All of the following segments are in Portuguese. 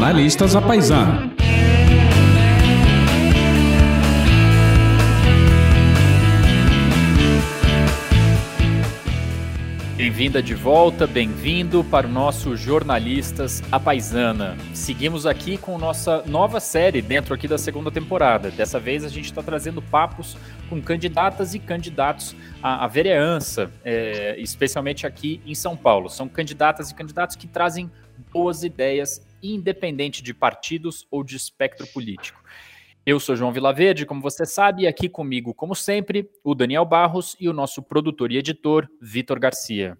Jornalistas à Paisana. Bem-vinda de volta, bem-vindo para o nosso Jornalistas à Paisana. Seguimos aqui com nossa nova série dentro aqui da segunda temporada. Dessa vez a gente está trazendo papos com candidatas e candidatos à vereança, especialmente aqui em São Paulo. São candidatas e candidatos que trazem boas ideias, independente de partidos ou de espectro político. Eu sou João Vilaverde, como você sabe, e aqui comigo, como sempre, o Daniel Barros e o nosso produtor e editor, Vitor Garcia.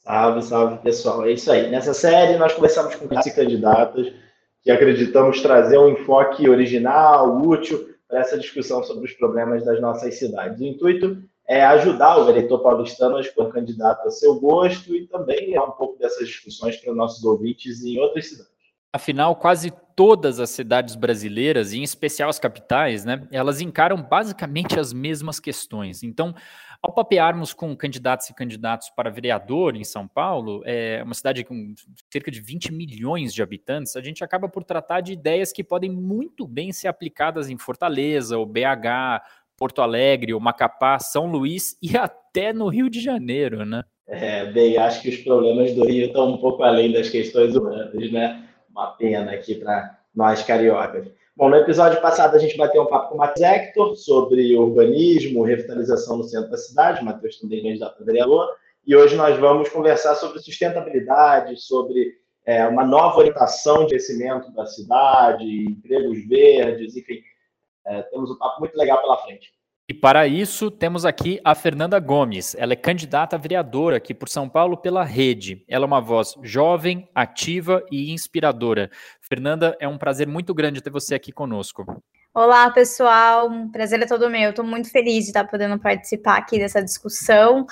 Salve, salve, pessoal. É isso aí. Nessa série, nós conversamos com candidatas que acreditamos trazer um enfoque original, útil, para essa discussão sobre os problemas das nossas cidades. O intuito é ajudar o vereador paulistano a escolher um candidato a seu gosto e também levar um pouco dessas discussões para nossos ouvintes em outras cidades. Afinal, quase todas as cidades brasileiras, e em especial as capitais, né, elas encaram basicamente as mesmas questões. Então, ao papearmos com candidatos e candidatos para vereador em São Paulo, é uma cidade com cerca de 20 milhões de habitantes, a gente acaba por tratar de ideias que podem muito bem ser aplicadas em Fortaleza, ou BH, Porto Alegre, ou Macapá, São Luís e até no Rio de Janeiro, né? Bem, acho que os problemas do Rio estão um pouco além das questões humanas, né? Uma pena aqui para nós cariocas. Bom, no episódio passado a gente bateu um papo com o Matheus Hector sobre urbanismo, revitalização no centro da cidade, o Matheus também candidato a vereador, e hoje nós vamos conversar sobre sustentabilidade, sobre uma nova orientação de crescimento da cidade, empregos verdes, enfim, temos um papo muito legal pela frente. E para isso, temos aqui a Fernanda Gomes. Ela é candidata a vereadora aqui por São Paulo pela Rede. Ela é uma voz jovem, ativa e inspiradora. Fernanda, é um prazer muito grande ter você aqui conosco. Olá, pessoal. Um prazer é todo meu. Estou muito feliz de estar podendo participar aqui dessa discussão.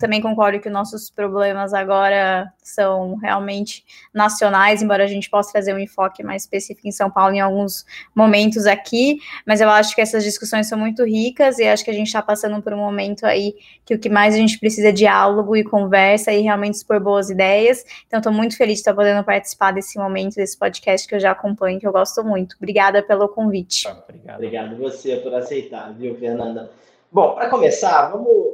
Também concordo que nossos problemas agora são realmente nacionais, embora a gente possa trazer um enfoque mais específico em São Paulo em alguns momentos aqui, mas eu acho que essas discussões são muito ricas e acho que a gente está passando por um momento aí que o que mais a gente precisa é diálogo e conversa e realmente expor boas ideias. Então, estou muito feliz de estar podendo participar desse momento, desse podcast que eu já acompanho, que eu gosto muito. Obrigada pelo convite. Obrigado você por aceitar, viu, Fernanda? Bom, para começar, vamos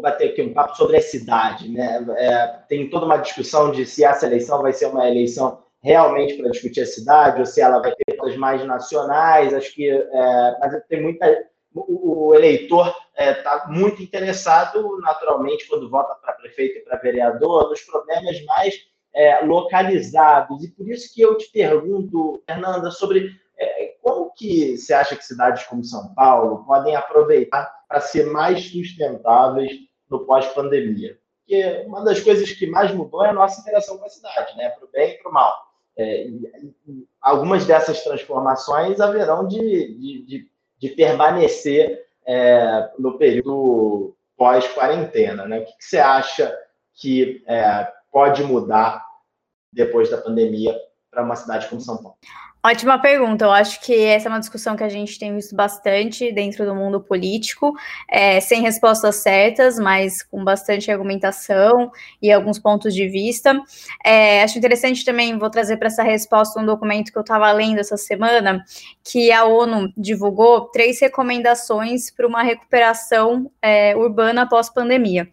bater aqui um papo sobre a cidade, né? Tem toda uma discussão de se essa eleição vai ser uma eleição realmente para discutir a cidade, ou se ela vai ter coisas mais nacionais. Acho que mas tem muita... O eleitor está muito interessado, naturalmente, quando vota para prefeito e para vereador, nos problemas mais localizados. E por isso que eu te pergunto, Fernanda, sobre... Como que você acha que cidades como São Paulo podem aproveitar para ser mais sustentáveis no pós-pandemia? Porque uma das coisas que mais mudou é a nossa interação com a cidade, né? Para o bem e para o mal. Algumas dessas transformações haverão de permanecer no período pós-quarentena, né? O que você acha que pode mudar depois da pandemia para uma cidade como São Paulo? Ótima pergunta. Eu acho que essa é uma discussão que a gente tem visto bastante dentro do mundo político, sem respostas certas, mas com bastante argumentação e alguns pontos de vista. Acho interessante também, vou trazer para essa resposta um documento que eu estava lendo essa semana, que a ONU divulgou 3 recomendações para uma recuperação urbana pós-pandemia.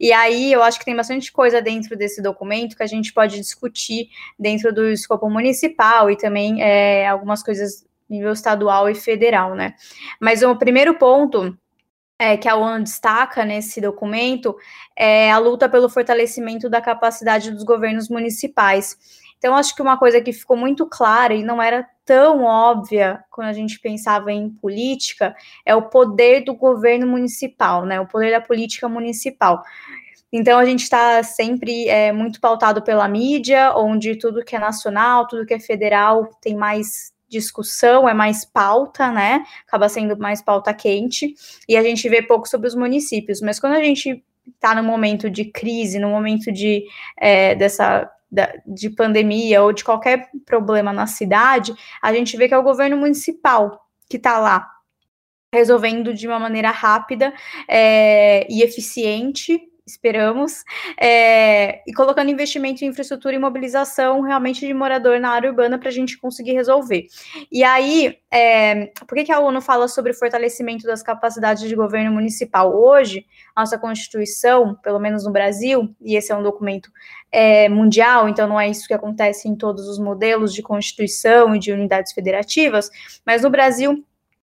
E aí eu acho que tem bastante coisa dentro desse documento que a gente pode discutir dentro do escopo municipal e também algumas coisas nível estadual e federal, né? Mas o primeiro ponto que a ONU destaca nesse documento é a luta pelo fortalecimento da capacidade dos governos municipais. Então, acho que uma coisa que ficou muito clara e não era tão óbvia quando a gente pensava em política é o poder do governo municipal, né? O poder da política municipal. Então, a gente está sempre muito pautado pela mídia, onde tudo que é nacional, tudo que é federal tem mais discussão, é mais pauta, né? Acaba sendo mais pauta quente. E a gente vê pouco sobre os municípios. Mas quando a gente está no momento de crise, no momento de pandemia ou de qualquer problema na cidade, a gente vê que é o governo municipal que está lá, resolvendo de uma maneira rápida e eficiente, esperamos, e colocando investimento em infraestrutura e mobilização realmente de morador na área urbana para a gente conseguir resolver. E aí, por que a ONU fala sobre o fortalecimento das capacidades de governo municipal? Hoje, nossa Constituição, pelo menos no Brasil, e esse é um documento mundial, então não é isso que acontece em todos os modelos de Constituição e de unidades federativas, mas no Brasil,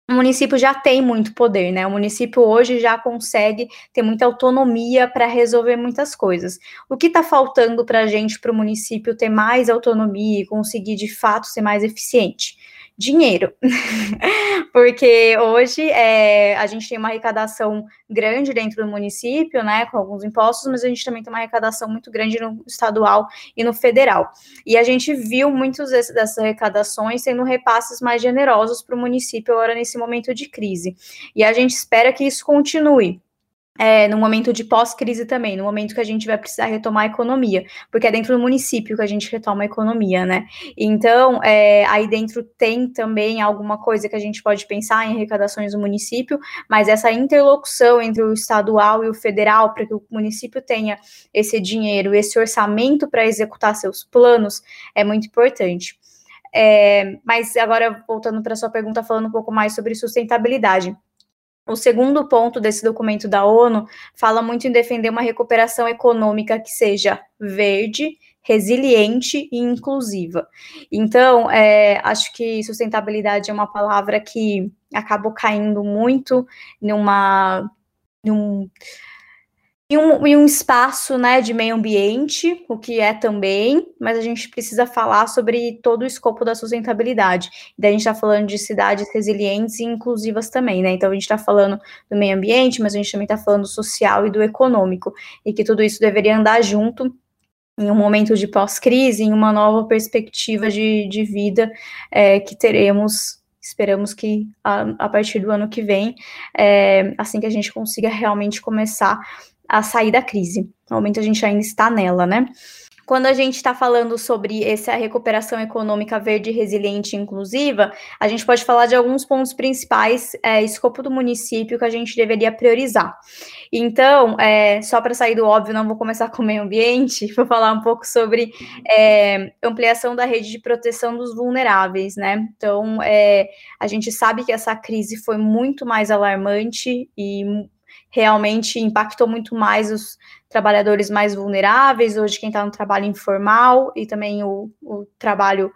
o município já tem muito poder, né? O município hoje já consegue ter muita autonomia para resolver muitas coisas. O que está faltando para a gente, para o município ter mais autonomia e conseguir, de fato, ser mais eficiente? Dinheiro, porque hoje a gente tem uma arrecadação grande dentro do município, né, com alguns impostos, mas a gente também tem uma arrecadação muito grande no estadual e no federal, e a gente viu muitas dessas arrecadações sendo repasses mais generosos para o município agora nesse momento de crise, e a gente espera que isso continue. No momento de pós-crise também, no momento que a gente vai precisar retomar a economia, porque é dentro do município que a gente retoma a economia, né? Então, aí dentro tem também alguma coisa que a gente pode pensar em arrecadações do município, mas essa interlocução entre o estadual e o federal, para que o município tenha esse dinheiro, esse orçamento para executar seus planos, é muito importante. Mas agora, voltando para a sua pergunta, falando um pouco mais sobre sustentabilidade. O segundo ponto desse documento da ONU fala muito em defender uma recuperação econômica que seja verde, resiliente e inclusiva. Então, acho que sustentabilidade é uma palavra que acabou caindo muito em um espaço, né, de meio ambiente, o que é também, mas a gente precisa falar sobre todo o escopo da sustentabilidade. Daí a gente está falando de cidades resilientes e inclusivas também, né? Então a gente está falando do meio ambiente, mas a gente também está falando do social e do econômico, e que tudo isso deveria andar junto em um momento de pós-crise, em uma nova perspectiva de vida que teremos. Esperamos que a partir do ano que vem, assim que a gente consiga realmente começar a sair da crise. Normalmente a gente ainda está nela, né? Quando a gente está falando sobre essa recuperação econômica verde, resiliente e inclusiva, a gente pode falar de alguns pontos principais, escopo do município, que a gente deveria priorizar. Então, só para sair do óbvio, não vou começar com o meio ambiente, vou falar um pouco sobre ampliação da rede de proteção dos vulneráveis, né? Então, a gente sabe que essa crise foi muito mais alarmante e realmente impactou muito mais os trabalhadores mais vulneráveis, hoje quem está no trabalho informal e também o trabalho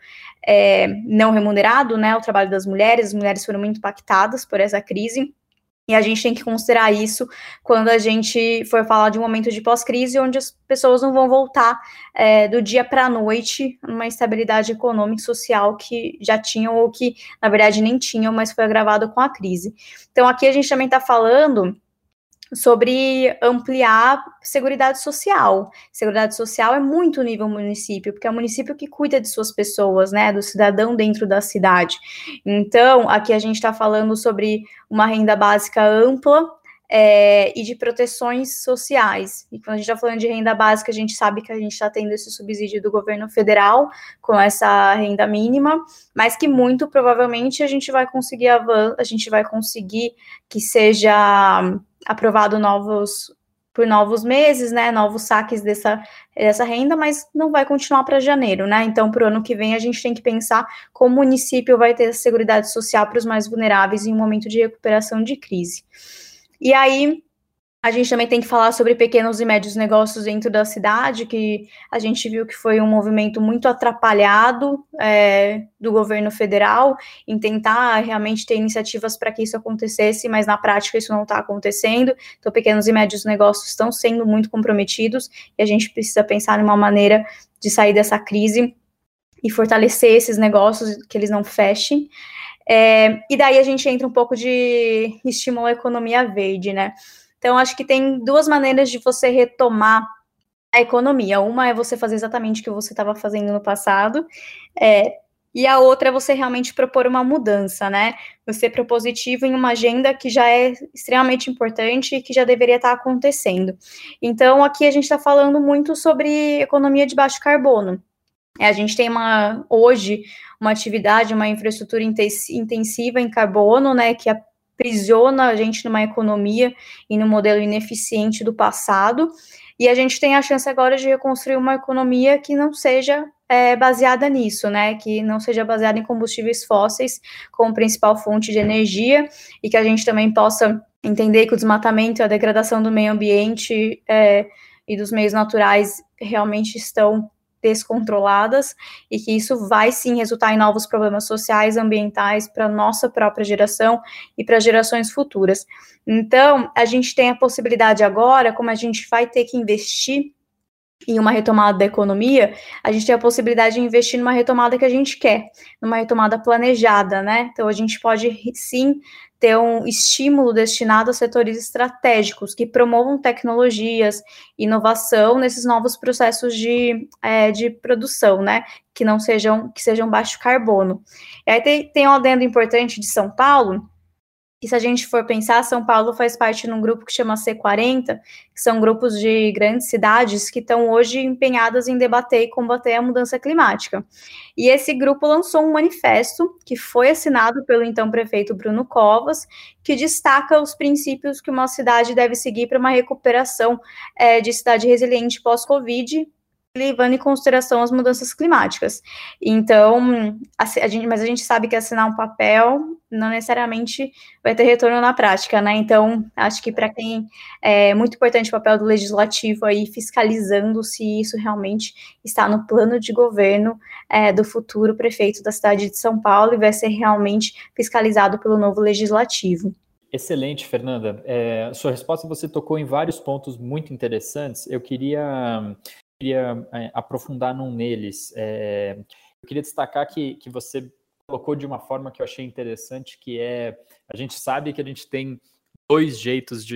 não remunerado, né, o trabalho das mulheres. As mulheres foram muito impactadas por essa crise, e a gente tem que considerar isso quando a gente for falar de um momento de pós-crise, onde as pessoas não vão voltar do dia para a noite numa estabilidade econômica e social que já tinham, ou que, na verdade, nem tinham, mas foi agravada com a crise. Então, aqui a gente também está falando sobre ampliar Seguridade Social. Seguridade Social é muito nível município, porque é o município que cuida de suas pessoas, né, do cidadão dentro da cidade. Então, aqui a gente está falando sobre uma renda básica ampla, e de proteções sociais. E quando a gente está falando de renda básica, a gente sabe que a gente está tendo esse subsídio do governo federal com essa renda mínima, mas que muito provavelmente a gente vai conseguir que seja aprovado por novos meses, né, novos saques dessa renda, mas não vai continuar para janeiro, né? Então, para o ano que vem, a gente tem que pensar como o município vai ter a Seguridade Social para os mais vulneráveis em um momento de recuperação de crise. E aí, a gente também tem que falar sobre pequenos e médios negócios dentro da cidade, que a gente viu que foi um movimento muito atrapalhado do governo federal em tentar realmente ter iniciativas para que isso acontecesse, mas na prática isso não está acontecendo. Então, pequenos e médios negócios estão sendo muito comprometidos, e a gente precisa pensar numa maneira de sair dessa crise e fortalecer esses negócios, que eles não fechem. E daí a gente entra um pouco de estímulo à economia verde, né? Então, acho que tem duas maneiras de você retomar a economia. Uma é você fazer exatamente o que você estava fazendo no passado, e a outra é você realmente propor uma mudança, né? Você é propositivo em uma agenda que já é extremamente importante e que já deveria estar acontecendo. Então, aqui a gente está falando muito sobre economia de baixo carbono. A gente tem hoje uma atividade, uma infraestrutura intensiva em carbono, né, que aprisiona a gente numa economia e num modelo ineficiente do passado, e a gente tem a chance agora de reconstruir uma economia que não seja baseada nisso, né? Que não seja baseada em combustíveis fósseis como principal fonte de energia, e que a gente também possa entender que o desmatamento e a degradação do meio ambiente e dos meios naturais realmente estão descontroladas, e que isso vai sim resultar em novos problemas sociais, ambientais, para a nossa própria geração e para gerações futuras. Então, a gente tem a possibilidade agora, como a gente vai ter que investir em uma retomada da economia, a gente tem a possibilidade de investir numa retomada que a gente quer, numa retomada planejada, né? Então, a gente pode sim ter um estímulo destinado a setores estratégicos que promovam tecnologias, inovação nesses novos processos de produção, né? Que sejam baixo carbono. E aí tem um adendo importante de São Paulo, que se a gente for pensar, São Paulo faz parte de um grupo que chama C40, que são grupos de grandes cidades que estão hoje empenhadas em debater e combater a mudança climática. E esse grupo lançou um manifesto que foi assinado pelo então prefeito Bruno Covas, que destaca os princípios que uma cidade deve seguir para uma recuperação de cidade resiliente pós-Covid, levando em consideração as mudanças climáticas. Então, a gente sabe que assinar um papel não necessariamente vai ter retorno na prática, né? Então, acho que para quem é muito importante o papel do legislativo aí fiscalizando se isso realmente está no plano de governo do futuro prefeito da cidade de São Paulo e vai ser realmente fiscalizado pelo novo legislativo. Excelente, Fernanda. Sua resposta, você tocou em vários pontos muito interessantes. Eu queria aprofundar num deles. Eu queria destacar que você colocou de uma forma que eu achei interessante, que a gente sabe que a gente tem dois jeitos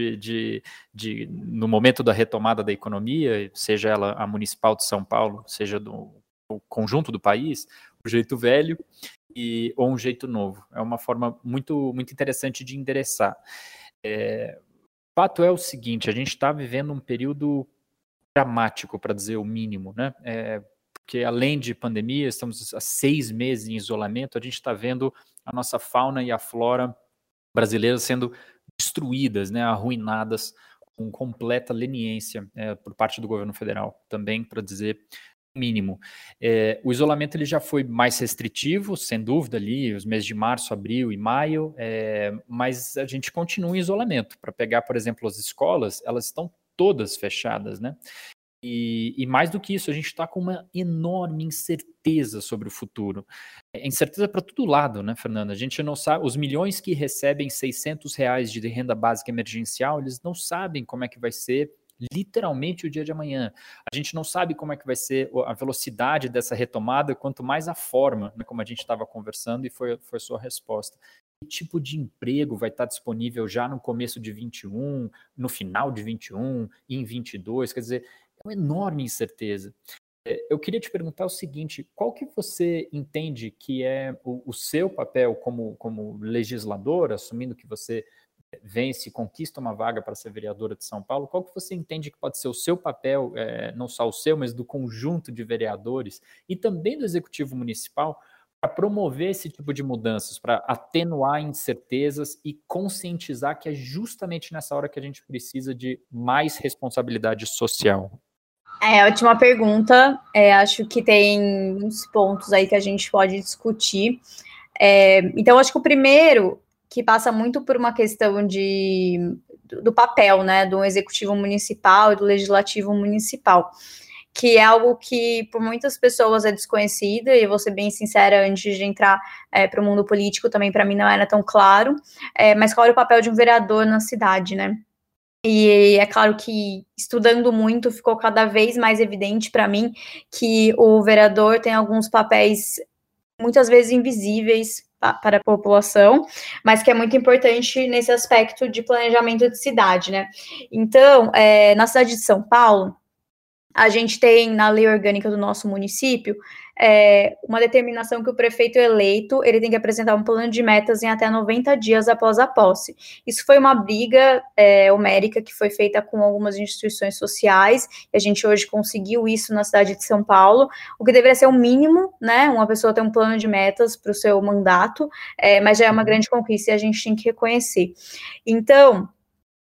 no momento da retomada da economia, seja ela a municipal de São Paulo, seja do conjunto do país, o jeito velho ou um jeito novo. É uma forma muito, muito interessante de endereçar. O fato é o seguinte, a gente está vivendo um período dramático, para dizer o mínimo, né? Porque além de pandemia, estamos há 6 meses em isolamento, a gente está vendo a nossa fauna e a flora brasileira sendo destruídas, né? Arruinadas com completa leniência por parte do governo federal, também para dizer o mínimo. O isolamento ele já foi mais restritivo, sem dúvida, ali, os meses de março, abril e maio, mas a gente continua em isolamento. Para pegar, por exemplo, as escolas, elas estão todas fechadas, né? E mais do que isso, a gente está com uma enorme incerteza sobre o futuro. Incerteza para todo lado, né, Fernanda? A gente não sabe, os milhões que recebem R$600 de renda básica emergencial, eles não sabem como é que vai ser literalmente o dia de amanhã. A gente não sabe como é que vai ser a velocidade dessa retomada, quanto mais a forma, né, como a gente estava conversando, e foi sua resposta. Que tipo de emprego vai estar disponível já no começo de 21, no final de 21, em 22? Quer dizer, é uma enorme incerteza. Eu queria te perguntar o seguinte, qual que você entende que é o seu papel como legislador, assumindo que você vence e conquista uma vaga para ser vereadora de São Paulo, qual que você entende que pode ser o seu papel, não só o seu, mas do conjunto de vereadores e também do Executivo Municipal, para promover esse tipo de mudanças, para atenuar incertezas e conscientizar que é justamente nessa hora que a gente precisa de mais responsabilidade social? Ótima pergunta. Acho que tem uns pontos aí que a gente pode discutir. Então, acho que o primeiro, que passa muito por uma questão do papel, né, do Executivo Municipal e do Legislativo Municipal, que é algo que, por muitas pessoas, é desconhecido, e eu vou ser bem sincera, antes de entrar para o mundo político, também para mim não era tão claro, mas qual era o papel de um vereador na cidade, né? E é claro que, estudando muito, ficou cada vez mais evidente para mim que o vereador tem alguns papéis, muitas vezes invisíveis para a população, mas que é muito importante nesse aspecto de planejamento de cidade, né? Então, na cidade de São Paulo, A gente tem na lei orgânica do nosso município uma determinação que o prefeito eleito ele tem que apresentar um plano de metas em até 90 dias após a posse. Isso foi uma briga homérica que foi feita com algumas instituições sociais, e a gente hoje conseguiu isso na cidade de São Paulo, o que deveria ser o mínimo, né? Uma pessoa ter um plano de metas para o seu mandato, mas já é uma grande conquista e a gente tem que reconhecer. Então,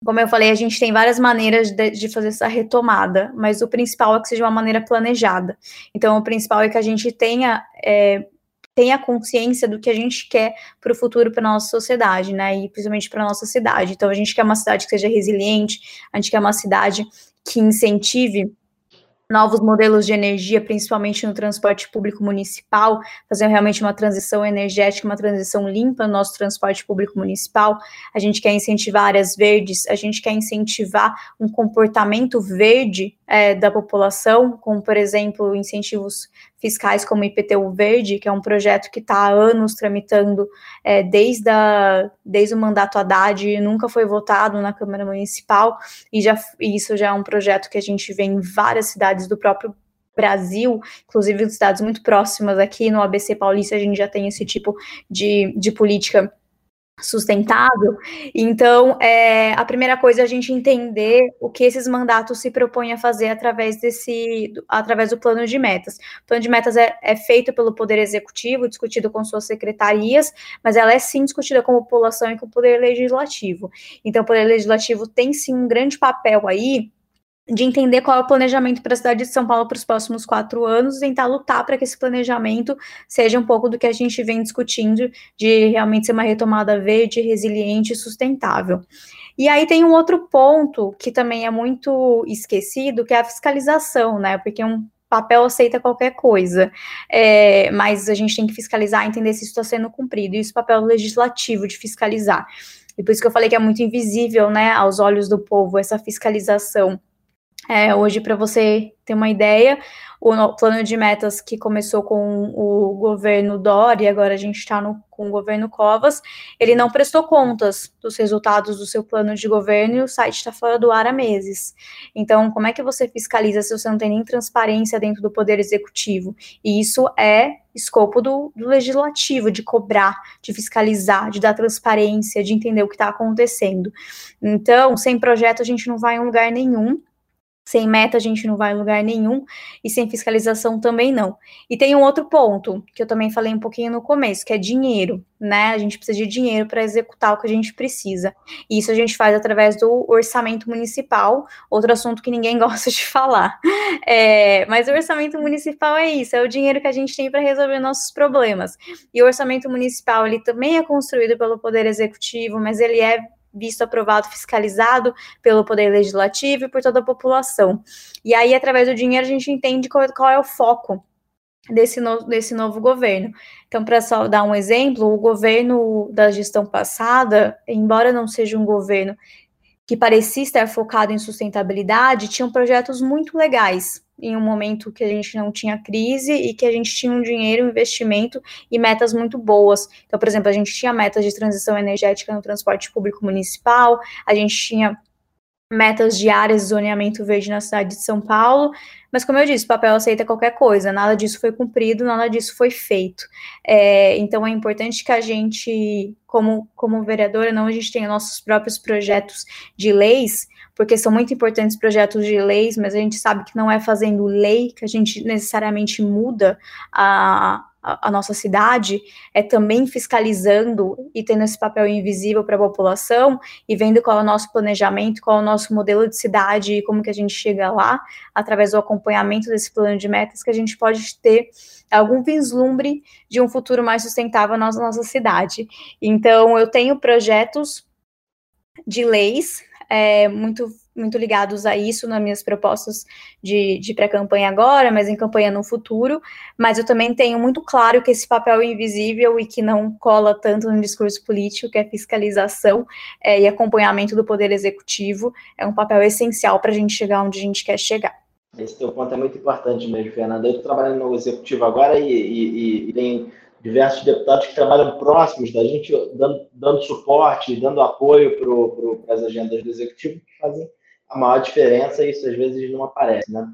como eu falei, a gente tem várias maneiras de fazer essa retomada, mas o principal é que seja uma maneira planejada. Então, o principal é que a gente tenha consciência do que a gente quer para o futuro, para a nossa sociedade, né? E principalmente para a nossa cidade. Então, a gente quer uma cidade que seja resiliente, a gente quer uma cidade que incentive novos modelos de energia, principalmente no transporte público municipal, fazer realmente uma transição energética, uma transição limpa no nosso transporte público municipal. A gente quer incentivar áreas verdes, a gente quer incentivar um comportamento verde da população, como, por exemplo, incentivos fiscais como o IPTU Verde, que é um projeto que está há anos tramitando desde o mandato Haddad e nunca foi votado na Câmara Municipal, e isso já é um projeto que a gente vê em várias cidades do próprio Brasil, inclusive em cidades muito próximas aqui no ABC Paulista, a gente já tem esse tipo de política sustentável. Então, a primeira coisa é a gente entender o que esses mandatos se propõem a fazer através do plano de metas. O plano de metas é feito pelo Poder Executivo, discutido com suas secretarias, mas ela é sim discutida com a população e com o Poder Legislativo. Então, o Poder Legislativo tem sim um grande papel aí de entender qual é o planejamento para a cidade de São Paulo para os próximos 4 anos, e tentar lutar para que esse planejamento seja um pouco do que a gente vem discutindo, de realmente ser uma retomada verde, resiliente e sustentável. E aí tem um outro ponto que também é muito esquecido, que é a fiscalização, né? Porque papel aceita qualquer coisa, mas a gente tem que fiscalizar e entender se isso está sendo cumprido, e isso é o papel legislativo de fiscalizar. E por isso que eu falei que é muito invisível, né, aos olhos do povo, essa fiscalização. Hoje, para você ter uma ideia, o plano de metas que começou com o governo Dória, e agora a gente está com o governo Covas, ele não prestou contas dos resultados do seu plano de governo, e o site está fora do ar há meses. Então, como é que você fiscaliza se você não tem nem transparência dentro do Poder Executivo? E isso é escopo do legislativo, de cobrar, de fiscalizar, de dar transparência, de entender o que está acontecendo. Então, sem projeto a gente não vai em lugar nenhum, sem meta a gente não vai em lugar nenhum, e sem fiscalização também não. E tem um outro ponto, que eu também falei um pouquinho no começo, que é dinheiro, né? A gente precisa de dinheiro para executar o que a gente precisa. E isso a gente faz através do orçamento municipal, outro assunto que ninguém gosta de falar. Mas o orçamento municipal é isso, é o dinheiro que a gente tem para resolver nossos problemas. E o orçamento municipal, ele também é construído pelo Poder Executivo, mas ele é visto, aprovado, fiscalizado pelo Poder Legislativo e por toda a população. E aí, através do dinheiro, a gente entende qual é o foco desse novo governo. Então, para só dar um exemplo, o governo da gestão passada, embora não seja um governo que parecia estar focado em sustentabilidade, tinham projetos muito legais, em um momento que a gente não tinha crise e que a gente tinha um dinheiro, um investimento e metas muito boas. Então, por exemplo, a gente tinha metas de transição energética no transporte público municipal, a gente tinha metas de áreas de zoneamento verde na cidade de São Paulo, mas como eu disse, papel aceita qualquer coisa, nada disso foi cumprido, nada disso foi feito. Então é importante que a gente, como vereadora, a gente tenha nossos próprios projetos de leis, porque são muito importantes projetos de leis, mas a gente sabe que não é fazendo lei que a gente necessariamente muda a nossa cidade, é também fiscalizando e tendo esse papel invisível para a população e vendo qual é o nosso planejamento, qual é o nosso modelo de cidade e como que a gente chega lá, através do acompanhamento desse plano de metas, que a gente pode ter algum vislumbre de um futuro mais sustentável na nossa cidade. Então, eu tenho projetos de leis muito ligados a isso nas minhas propostas de pré-campanha agora, mas em campanha no futuro, mas eu também tenho muito claro que esse papel invisível e que não cola tanto no discurso político, que é fiscalização e acompanhamento do Poder Executivo, é um papel essencial para a gente chegar onde a gente quer chegar. Esse teu ponto é muito importante mesmo, Fernanda. Eu estou trabalhando no Executivo agora e tem diversos deputados que trabalham próximos da gente, dando suporte, dando apoio para as agendas do Executivo, que fazem a maior diferença, e isso às vezes não aparece, né?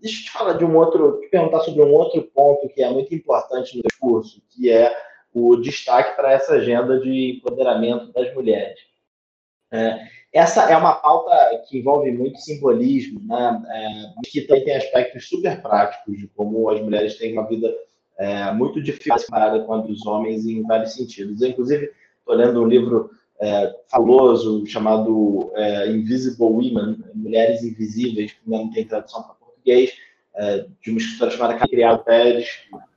Deixa eu te falar de um outro, te perguntar sobre um outro ponto que é muito importante no discurso, que é o destaque para essa agenda de empoderamento das mulheres. Essa é uma pauta que envolve muito simbolismo, né? Que também tem aspectos super práticos de como as mulheres têm uma vida muito difícil comparada com a dos homens em vários sentidos. Eu, inclusive, estou lendo um livro famoso chamado Invisible Women, Mulheres Invisíveis, que não tem tradução para português, de uma escritora chamada Carla Pérez.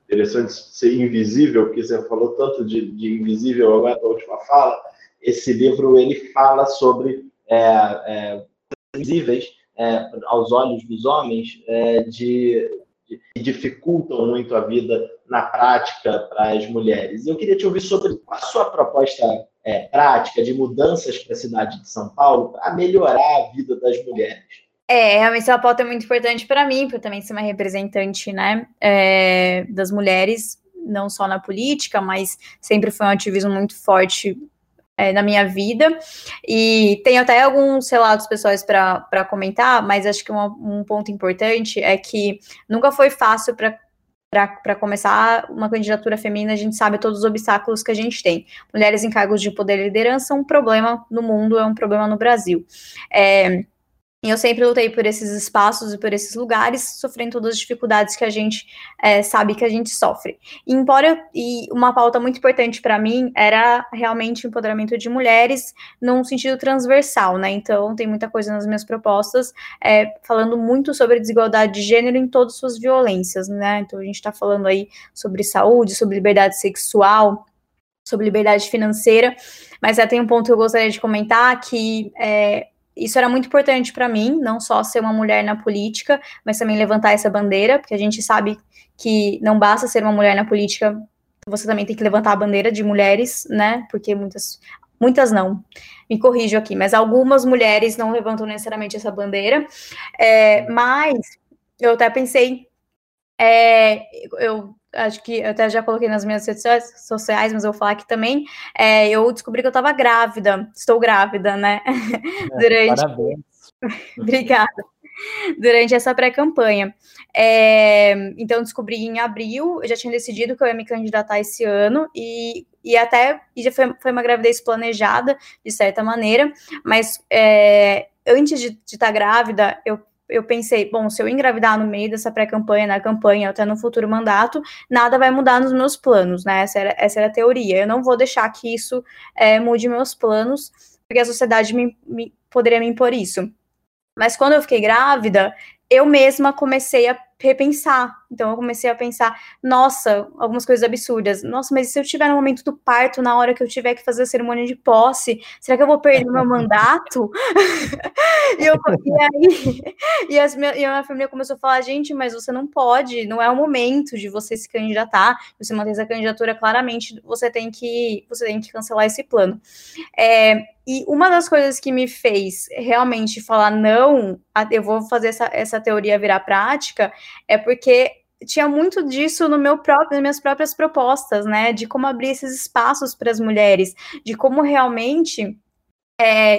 Interessante ser invisível, porque você falou tanto de invisível agora na última fala. Esse livro ele fala sobre invisíveis aos olhos dos homens, que dificultam muito a vida na prática para as mulheres. Eu queria te ouvir sobre a sua proposta prática de mudanças para a cidade de São Paulo para melhorar a vida das mulheres. Realmente essa pauta é muito importante para mim, porque eu também sou uma representante, né, das mulheres, não só na política, mas sempre foi um ativismo muito forte na minha vida. E tenho até alguns relatos pessoais para comentar, mas acho que um ponto importante é que nunca foi fácil para começar uma candidatura feminina. A gente sabe todos os obstáculos que a gente tem. Mulheres em cargos de poder e liderança é um problema no mundo, é um problema no Brasil. Eu sempre lutei por esses espaços e por esses lugares, sofrendo todas as dificuldades que a gente sabe que a gente sofre. E uma pauta muito importante para mim era realmente o empoderamento de mulheres num sentido transversal, né? Então, tem muita coisa nas minhas propostas, falando muito sobre desigualdade de gênero em todas as suas violências, né? Então, a gente está falando aí sobre saúde, sobre liberdade sexual, sobre liberdade financeira, mas tem um ponto que eu gostaria de comentar que... Isso era muito importante para mim, não só ser uma mulher na política, mas também levantar essa bandeira, porque a gente sabe que não basta ser uma mulher na política, você também tem que levantar a bandeira de mulheres, né? Porque muitas não, me corrijo aqui, mas algumas mulheres não levantam necessariamente essa bandeira. Mas eu até pensei, eu acho que eu até já coloquei nas minhas redes sociais, mas eu vou falar aqui também, eu descobri que eu estava grávida, estou grávida, né? Parabéns. Obrigada. Durante essa pré-campanha. Então, descobri em abril, eu já tinha decidido que eu ia me candidatar esse ano, e já foi uma gravidez planejada, de certa maneira, mas antes de estar grávida, eu pensei, bom, se eu engravidar no meio dessa pré-campanha, na campanha, até no futuro mandato, nada vai mudar nos meus planos, né? Essa era a teoria. Eu não vou deixar que isso mude meus planos, porque a sociedade poderia me impor isso. Mas quando eu fiquei grávida, eu mesma comecei a repensar. Então, eu comecei a pensar, nossa, algumas coisas absurdas. Nossa, mas e se eu tiver no momento do parto, na hora que eu tiver que fazer a cerimônia de posse, será que eu vou perder meu mandato? E a minha família começou a falar, gente, mas você não pode, não é o momento de você se candidatar, você manter essa candidatura, claramente, você tem que cancelar esse plano. E uma das coisas que me fez realmente falar, não, eu vou fazer essa teoria virar prática, é porque tinha muito disso nas minhas próprias propostas, né? De como abrir esses espaços para as mulheres, de como realmente...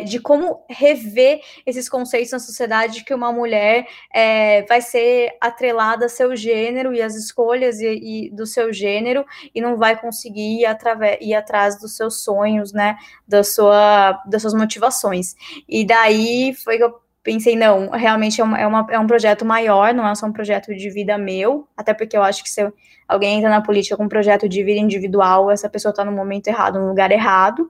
de como rever esses conceitos na sociedade, que uma mulher vai ser atrelada ao seu gênero e às escolhas e do seu gênero, e não vai conseguir ir atrás dos seus sonhos, né, das suas motivações. E daí foi que eu pensei, não, realmente é um projeto maior, não é só um projeto de vida meu, até porque eu acho que se alguém entra na política com um projeto de vida individual, essa pessoa está no momento errado, no lugar errado.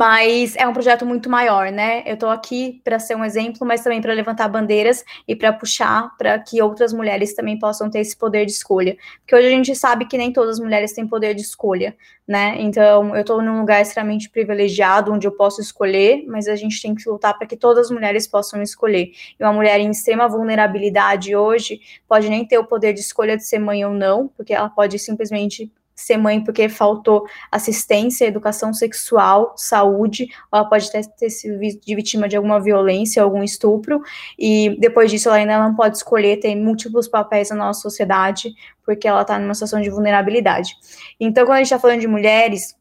Mas é um projeto muito maior, né? Eu estou aqui para ser um exemplo, mas também para levantar bandeiras e para puxar para que outras mulheres também possam ter esse poder de escolha. Porque hoje a gente sabe que nem todas as mulheres têm poder de escolha, né? Então, eu estou num lugar extremamente privilegiado, onde eu posso escolher, mas a gente tem que lutar para que todas as mulheres possam escolher. E uma mulher em extrema vulnerabilidade hoje pode nem ter o poder de escolha de ser mãe ou não, porque ela pode simplesmente... ser mãe porque faltou assistência, educação sexual, saúde, ou ela pode ter sido vítima de alguma violência, algum estupro, e depois disso ela ainda não pode escolher, tem múltiplos papéis na nossa sociedade, porque ela está numa situação de vulnerabilidade. Então, quando a gente está falando de mulheres,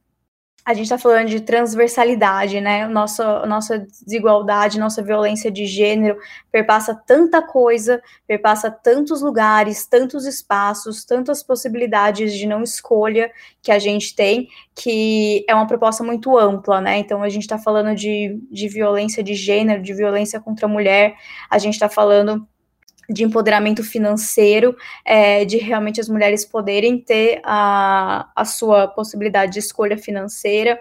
a gente está falando de transversalidade, né? Nossa desigualdade, nossa violência de gênero perpassa tanta coisa, perpassa tantos lugares, tantos espaços, tantas possibilidades de não escolha que a gente tem, que é uma proposta muito ampla, né? Então, a gente está falando de violência de gênero, de violência contra a mulher, a gente está falando de empoderamento financeiro, de realmente as mulheres poderem ter a sua possibilidade de escolha financeira.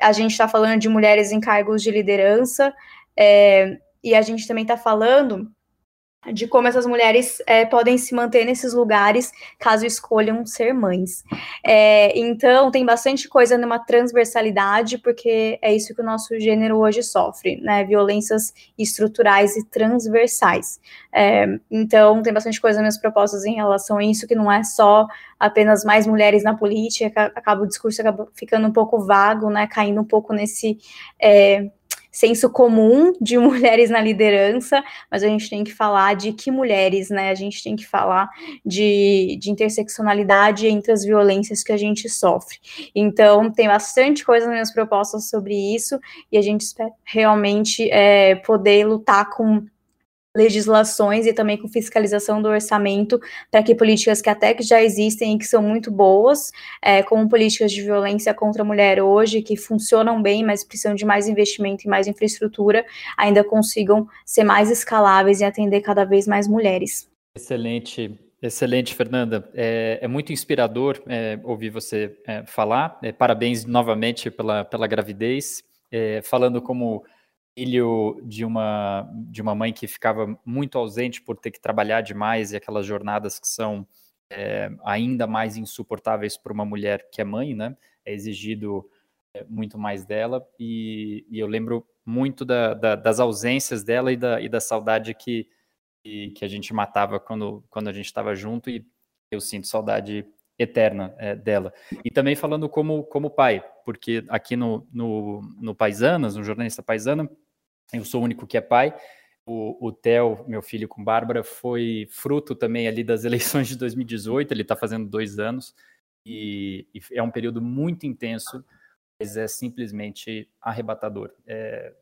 A gente está falando de mulheres em cargos de liderança, e a gente também está falando de como essas mulheres podem se manter nesses lugares caso escolham ser mães. Então, tem bastante coisa numa transversalidade, porque é isso que o nosso gênero hoje sofre, né? Violências estruturais e transversais. Então, tem bastante coisa nas minhas propostas em relação a isso, que não é só apenas mais mulheres na política, o discurso acaba ficando um pouco vago, né? Caindo um pouco nesse senso comum de mulheres na liderança, mas a gente tem que falar de que mulheres, né? A gente tem que falar de interseccionalidade entre as violências que a gente sofre. Então, tem bastante coisa nas minhas propostas sobre isso, e a gente espera realmente poder lutar com legislações e também com fiscalização do orçamento, para que políticas que até que já existem e que são muito boas, como políticas de violência contra a mulher hoje, que funcionam bem, mas precisam de mais investimento e mais infraestrutura, ainda consigam ser mais escaláveis e atender cada vez mais mulheres. Excelente, Fernanda. É muito inspirador ouvir você falar. Parabéns novamente pela gravidez. Falando como filho de uma mãe que ficava muito ausente por ter que trabalhar demais, e aquelas jornadas que são ainda mais insuportáveis para uma mulher que é mãe, né? É exigido muito mais dela, e eu lembro muito das ausências dela e da saudade que a gente matava quando a gente estava junto, e eu sinto saudade eterna dela. E também falando como pai, porque aqui no Paisanas, no Jornalista Paisana, eu sou o único que é pai. O Theo, meu filho com Bárbara, foi fruto também ali das eleições de 2018, ele está fazendo 2 anos, e é um período muito intenso, mas é simplesmente arrebatador.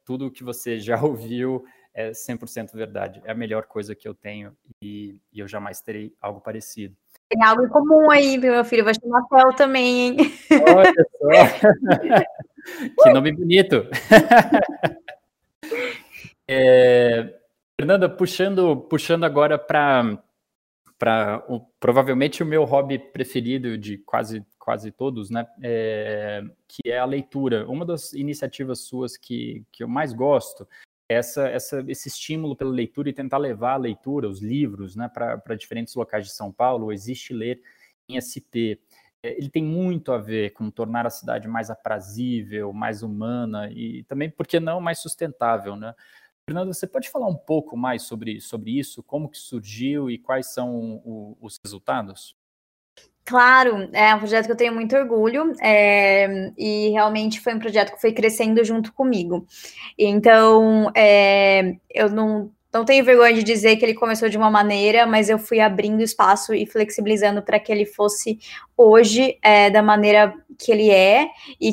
Tudo que você já ouviu é 100% verdade, é a melhor coisa que eu tenho, e eu jamais terei algo parecido. Tem algo em comum aí, meu filho, vai chamar Fel também, hein? Olha só, que nome bonito. Fernanda, puxando agora para provavelmente o meu hobby preferido de quase todos, né? Que é a leitura. Uma das iniciativas suas que eu mais gosto é esse estímulo pela leitura, e tentar levar a leitura, os livros, né, para diferentes locais de São Paulo. Existe Ler em SP. Ele tem muito a ver com tornar a cidade mais aprazível, mais humana, e também, por que não, mais sustentável, né? Fernanda, você pode falar um pouco mais sobre isso? Como que surgiu e quais são os resultados? Claro, é um projeto que eu tenho muito orgulho, e realmente foi um projeto que foi crescendo junto comigo. Então, eu não tenho vergonha de dizer que ele começou de uma maneira, mas eu fui abrindo espaço e flexibilizando para que ele fosse hoje da maneira que ele é, e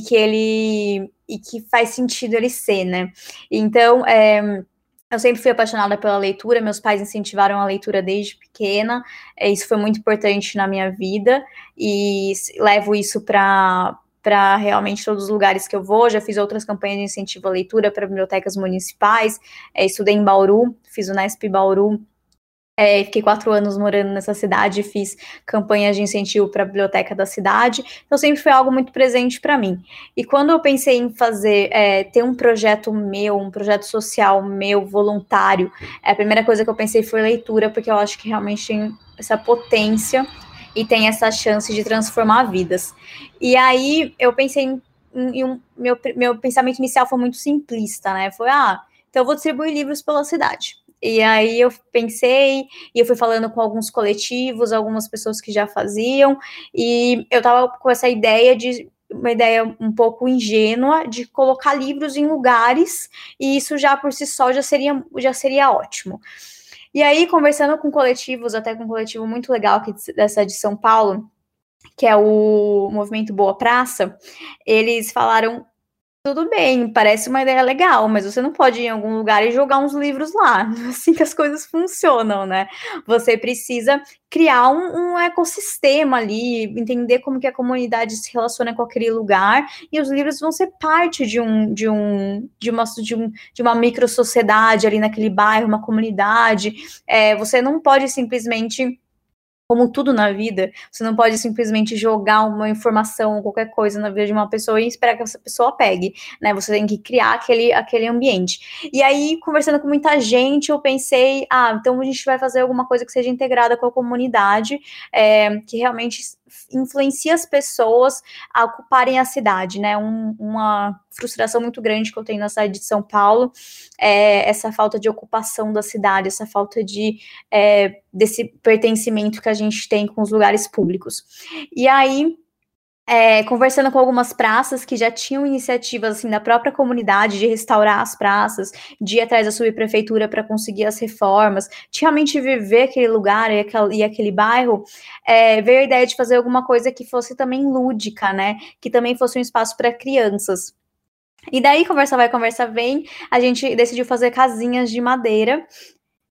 que faz sentido ele ser, né? Então, eu sempre fui apaixonada pela leitura, meus pais incentivaram a leitura desde pequena, isso foi muito importante na minha vida, e levo isso para realmente todos os lugares que eu vou. Já fiz outras campanhas de incentivo à leitura para bibliotecas municipais, estudei em Bauru, fiz o Unesp Bauru, fiquei 4 anos morando nessa cidade, fiz campanhas de incentivo para a biblioteca da cidade, então sempre foi algo muito presente para mim. E quando eu pensei em fazer, ter um projeto meu, um projeto social meu, voluntário, a primeira coisa que eu pensei foi leitura, porque eu acho que realmente tem essa potência e tem essa chance de transformar vidas. E aí eu pensei meu pensamento inicial foi muito simplista, né? Foi, então eu vou distribuir livros pela cidade. E aí eu pensei, e eu fui falando com alguns coletivos, algumas pessoas que já faziam, e eu tava com essa ideia uma ideia um pouco ingênua de colocar livros em lugares, e isso já por si só já seria ótimo. E aí, conversando com coletivos, até com um coletivo muito legal aqui dessa de São Paulo, que é o Movimento Boa Praça, eles falaram, tudo bem, parece uma ideia legal, mas você não pode ir em algum lugar e jogar uns livros lá, assim que as coisas funcionam, né? Você precisa criar um ecossistema ali, entender como que a comunidade se relaciona com aquele lugar, e os livros vão ser parte de uma micro-sociedade ali naquele bairro, uma comunidade. Você não pode simplesmente... Como tudo na vida, você não pode simplesmente jogar uma informação ou qualquer coisa na vida de uma pessoa e esperar que essa pessoa pegue, né? Você tem que criar aquele ambiente. E aí, conversando com muita gente, eu pensei, então a gente vai fazer alguma coisa que seja integrada com a comunidade, que realmente influencia as pessoas a ocuparem a cidade, né? Uma frustração muito grande que eu tenho na cidade de São Paulo é essa falta de ocupação da cidade, essa falta desse pertencimento que a gente tem com os lugares públicos. E aí, conversando com algumas praças que já tinham iniciativas assim, da própria comunidade de restaurar as praças, de ir atrás da subprefeitura para conseguir as reformas, de realmente viver aquele lugar e aquele bairro, veio a ideia de fazer alguma coisa que fosse também lúdica, né? Que também fosse um espaço para crianças. E daí, conversa vai, conversa vem, a gente decidiu fazer casinhas de madeira,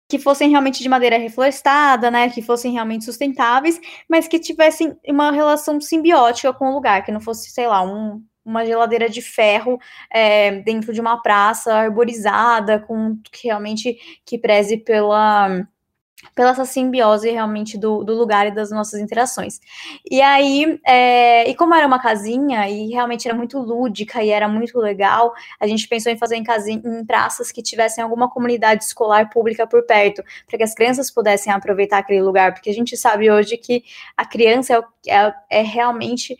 que fossem realmente de madeira reflorestada, né, que fossem realmente sustentáveis, mas que tivessem uma relação simbiótica com o lugar, que não fosse, sei lá, uma geladeira de ferro dentro de uma praça arborizada, que realmente que preze pela essa simbiose realmente do lugar e das nossas interações. E aí, e como era uma casinha, e realmente era muito lúdica e era muito legal, a gente pensou em fazer em praças que tivessem alguma comunidade escolar pública por perto, para que as crianças pudessem aproveitar aquele lugar, porque a gente sabe hoje que a criança realmente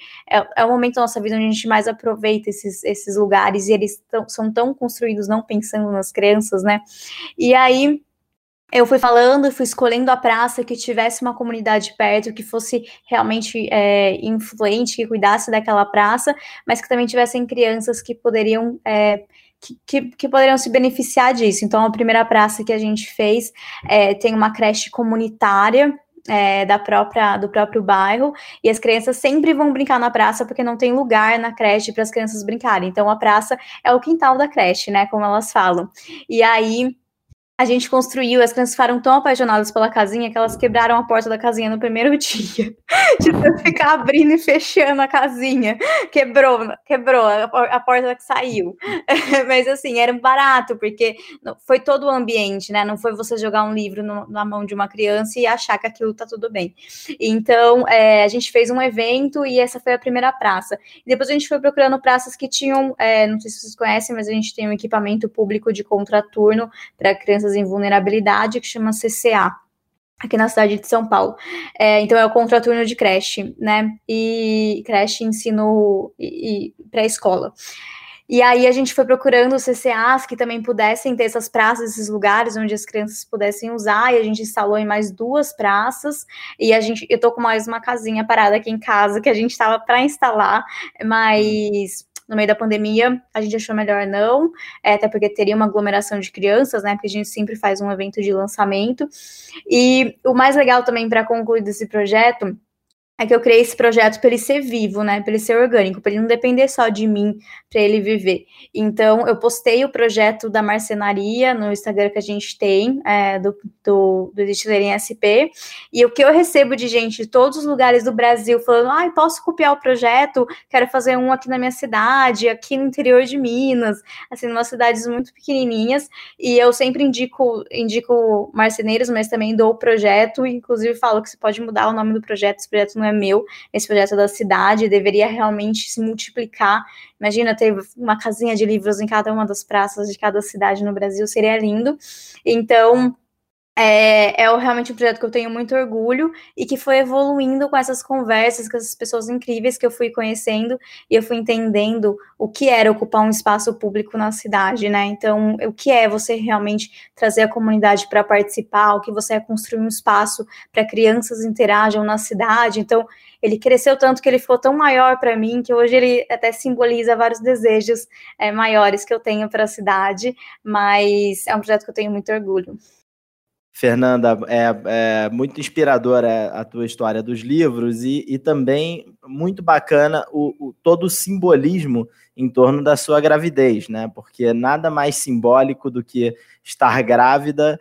é o momento da nossa vida onde a gente mais aproveita esses lugares, e eles são tão construídos não pensando nas crianças, né? E aí, eu fui falando, fui escolhendo a praça que tivesse uma comunidade perto, que fosse realmente influente, que cuidasse daquela praça, mas que também tivessem crianças que poderiam... Que poderiam se beneficiar disso. Então, a primeira praça que a gente fez tem uma creche comunitária, do próprio bairro, e as crianças sempre vão brincar na praça porque não tem lugar na creche para as crianças brincarem. Então, a praça é o quintal da creche, né, como elas falam. E aí... A gente construiu, as crianças ficaram tão apaixonadas pela casinha que elas quebraram a porta da casinha no primeiro dia. De ficar abrindo e fechando a casinha. Quebrou a porta que saiu. Mas assim, era barato, porque foi todo o ambiente, né? Não foi você jogar um livro na mão de uma criança e achar que aquilo tá tudo bem. Então, a gente fez um evento e essa foi a primeira praça. E depois a gente foi procurando praças que tinham, não sei se vocês conhecem, mas a gente tem um equipamento público de contraturno para crianças em vulnerabilidade, que chama CCA, aqui na cidade de São Paulo. Então, é o contraturno de creche, né? E creche, ensino e pré-escola. E aí, a gente foi procurando CCAs que também pudessem ter essas praças, esses lugares onde as crianças pudessem usar, e a gente instalou em mais 2 praças, e eu tô com mais uma casinha parada aqui em casa, que a gente tava para instalar, mas... No meio da pandemia, a gente achou melhor não, até porque teria uma aglomeração de crianças, né? Porque a gente sempre faz um evento de lançamento. E o mais legal também, para concluir desse projeto, é que eu criei esse projeto para ele ser vivo, né? Para ele ser orgânico, para ele não depender só de mim, para ele viver. Então, eu postei o projeto da marcenaria no Instagram que a gente tem, do Destileira em SP, e o que eu recebo de gente de todos os lugares do Brasil falando, posso copiar o projeto, quero fazer um aqui na minha cidade, aqui no interior de Minas, assim, em umas cidades muito pequenininhas, e eu sempre indico marceneiros, mas também dou o projeto, e inclusive falo que você pode mudar o nome do projeto, esse projeto não é meu, esse projeto é da cidade, deveria realmente se multiplicar. Imagina ter uma casinha de livros em cada uma das praças de cada cidade no Brasil, seria lindo. Então, é realmente um projeto que eu tenho muito orgulho e que foi evoluindo com essas conversas, com essas pessoas incríveis que eu fui conhecendo, e eu fui entendendo o que era ocupar um espaço público na cidade, né? Então, o que é você realmente trazer a comunidade para participar, o que você é construir um espaço para crianças interajam na cidade. Então, ele cresceu tanto que ele ficou tão maior para mim, que hoje ele até simboliza vários desejos maiores que eu tenho para a cidade, mas é um projeto que eu tenho muito orgulho. Fernanda, é muito inspiradora a tua história dos livros e também muito bacana todo o simbolismo em torno da sua gravidez, né? Porque nada mais simbólico do que estar grávida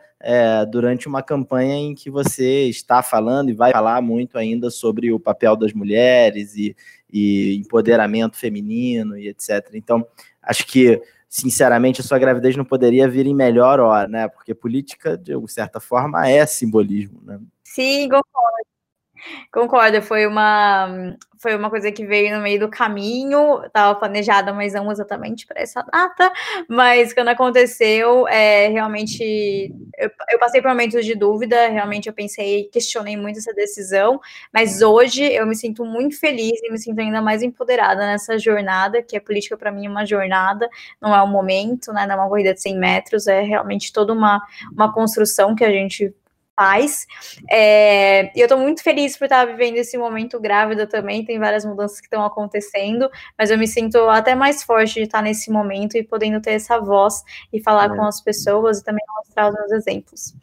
durante uma campanha em que você está falando e vai falar muito ainda sobre o papel das mulheres e empoderamento feminino e etc. Então, acho que sinceramente, a sua gravidez não poderia vir em melhor hora, né? Porque política, de certa forma, é simbolismo, né? Sim, concordo. Concordo, foi uma coisa que veio no meio do caminho, estava planejada, mas não exatamente para essa data, mas quando aconteceu, realmente, eu passei por momentos de dúvida, realmente eu pensei, questionei muito essa decisão, mas hoje eu me sinto muito feliz e me sinto ainda mais empoderada nessa jornada, que a política para mim é uma jornada, não é um momento, né, não é uma corrida de 100 metros, é realmente toda uma construção que a gente faz. E eu estou muito feliz por estar vivendo esse momento grávida também, tem várias mudanças que estão acontecendo, mas eu me sinto até mais forte de estar nesse momento e podendo ter essa voz e falar com as pessoas e também mostrar os meus exemplos.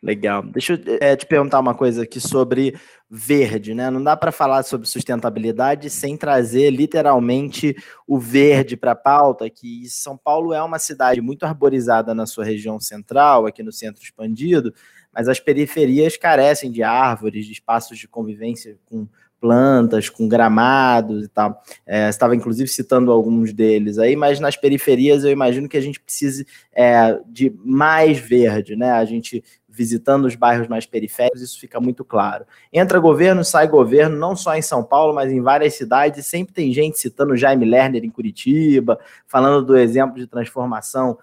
Legal. Deixa eu te perguntar uma coisa aqui sobre verde, né? Não dá para falar sobre sustentabilidade sem trazer literalmente o verde para a pauta, que São Paulo é uma cidade muito arborizada na sua região central, aqui no centro expandido, mas as periferias carecem de árvores, de espaços de convivência com plantas, com gramados e tal. Você estava, inclusive, citando alguns deles aí, mas nas periferias eu imagino que a gente precise de mais verde, né? A gente visitando os bairros mais periféricos, isso fica muito claro. Entra governo, sai governo, não só em São Paulo, mas em várias cidades, sempre tem gente citando Jaime Lerner em Curitiba, falando do exemplo de transformação